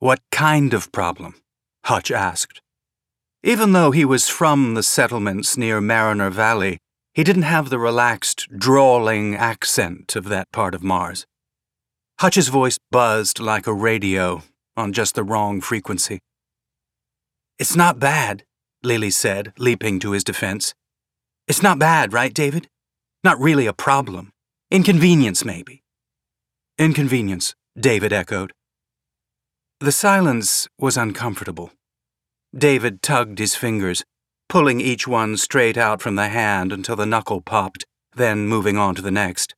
What kind of problem? Hutch asked. Even though he was from the settlements near Mariner Valley, he didn't have the relaxed, drawling accent of that part of Mars. Hutch's voice buzzed like a radio on just the wrong frequency. It's not bad, Lily said, leaping to his defense. It's not bad, right, David? Not really a problem. Inconvenience, maybe. Inconvenience, David echoed. The silence was uncomfortable. David tugged his fingers, pulling each one straight out from the hand until the knuckle popped, then moving on to the next.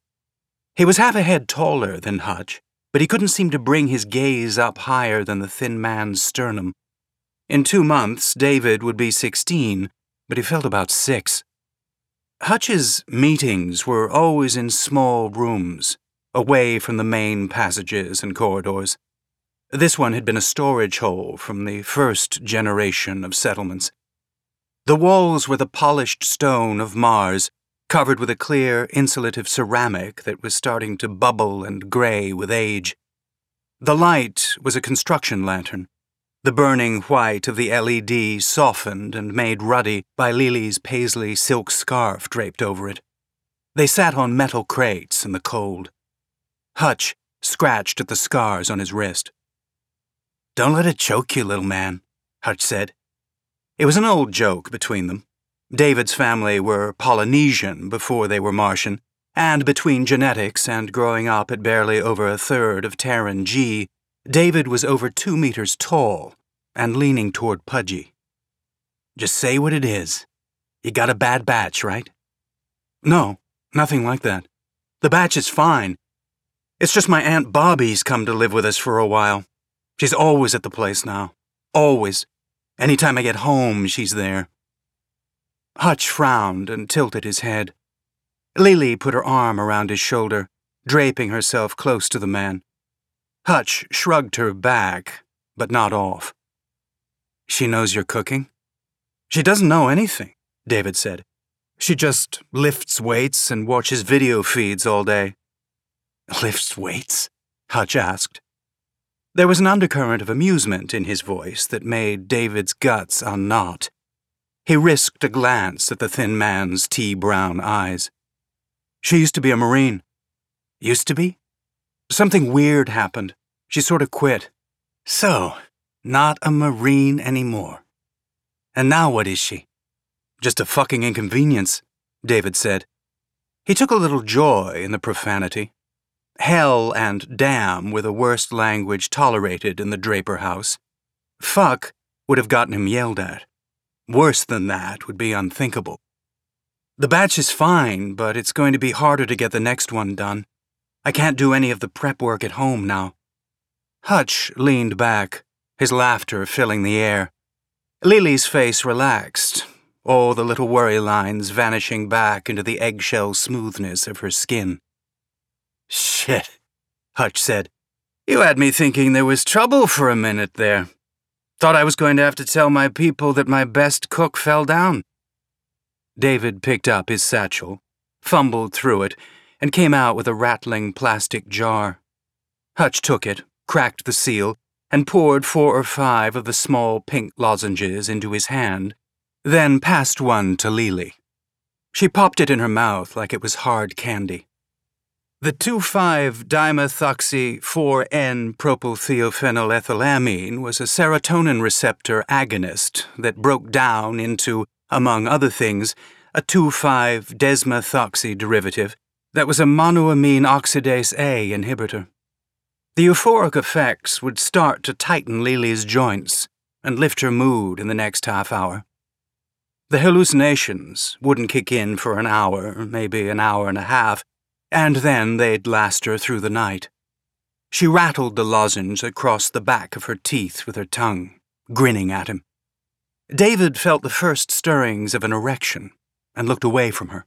He was half a head taller than Hutch, but he couldn't seem to bring his gaze up higher than the thin man's sternum. In 2 months, David would be 16, but he felt about 6. Hutch's meetings were always in small rooms, away from the main passages and corridors. This one had been a storage hole from the first generation of settlements. The walls were the polished stone of Mars, covered with a clear, insulative ceramic that was starting to bubble and gray with age. The light was a construction lantern, the burning white of the LED softened and made ruddy by Lily's paisley silk scarf draped over it. They sat on metal crates in the cold. Hutch scratched at the scars on his wrist. "Don't let it choke you, little man," Hutch said. It was an old joke between them. David's family were Polynesian before they were Martian, and between genetics and growing up at barely over a third of Terran G, David was over 2 meters tall and leaning toward pudgy. "Just say what it is. You got a bad batch, right?" "No, nothing like that. The batch is fine. It's just my Aunt Bobby's come to live with us for a while. She's always at the place now. Always. Anytime I get home, she's there." Hutch frowned and tilted his head. Lily put her arm around his shoulder, draping herself close to the man. Hutch shrugged her back, but not off. "She knows you're cooking?" "She doesn't know anything," David said. "She just lifts weights and watches video feeds all day." "Lifts weights?" Hutch asked. There was an undercurrent of amusement in his voice that made David's guts unknot. He risked a glance at the thin man's tea-brown eyes. "She used to be a Marine." "Used to be?" "Something weird happened. She sort of quit." "So, not a Marine anymore. And now what is she?" "Just a fucking inconvenience," David said. He took a little joy in the profanity. Hell and damn were the worst language tolerated in the Draper house. Fuck would have gotten him yelled at. Worse than that would be unthinkable. "The batch is fine, but it's going to be harder to get the next one done. I can't do any of the prep work at home now." Hutch leaned back, his laughter filling the air. Lily's face relaxed, all the little worry lines vanishing back into the eggshell smoothness of her skin. "Shit," Hutch said. "You had me thinking there was trouble for a minute there. Thought I was going to have to tell my people that my best cook fell down." David picked up his satchel, fumbled through it, and came out with a rattling plastic jar. Hutch took it, cracked the seal, and poured 4 or 5 of the small pink lozenges into his hand, then passed one to Lily. She popped it in her mouth like it was hard candy. The 2,5-dimethoxy-4n-propyltheophenylethylamine was a serotonin receptor agonist that broke down into, among other things, a 2,5-desmethoxy derivative that was a monoamine oxidase A inhibitor. The euphoric effects would start to tighten Lily's joints and lift her mood in the next half hour. The hallucinations wouldn't kick in for an hour, maybe an hour and a half, and then they'd last her through the night. She rattled the lozenge across the back of her teeth with her tongue, grinning at him. David felt the first stirrings of an erection and looked away from her.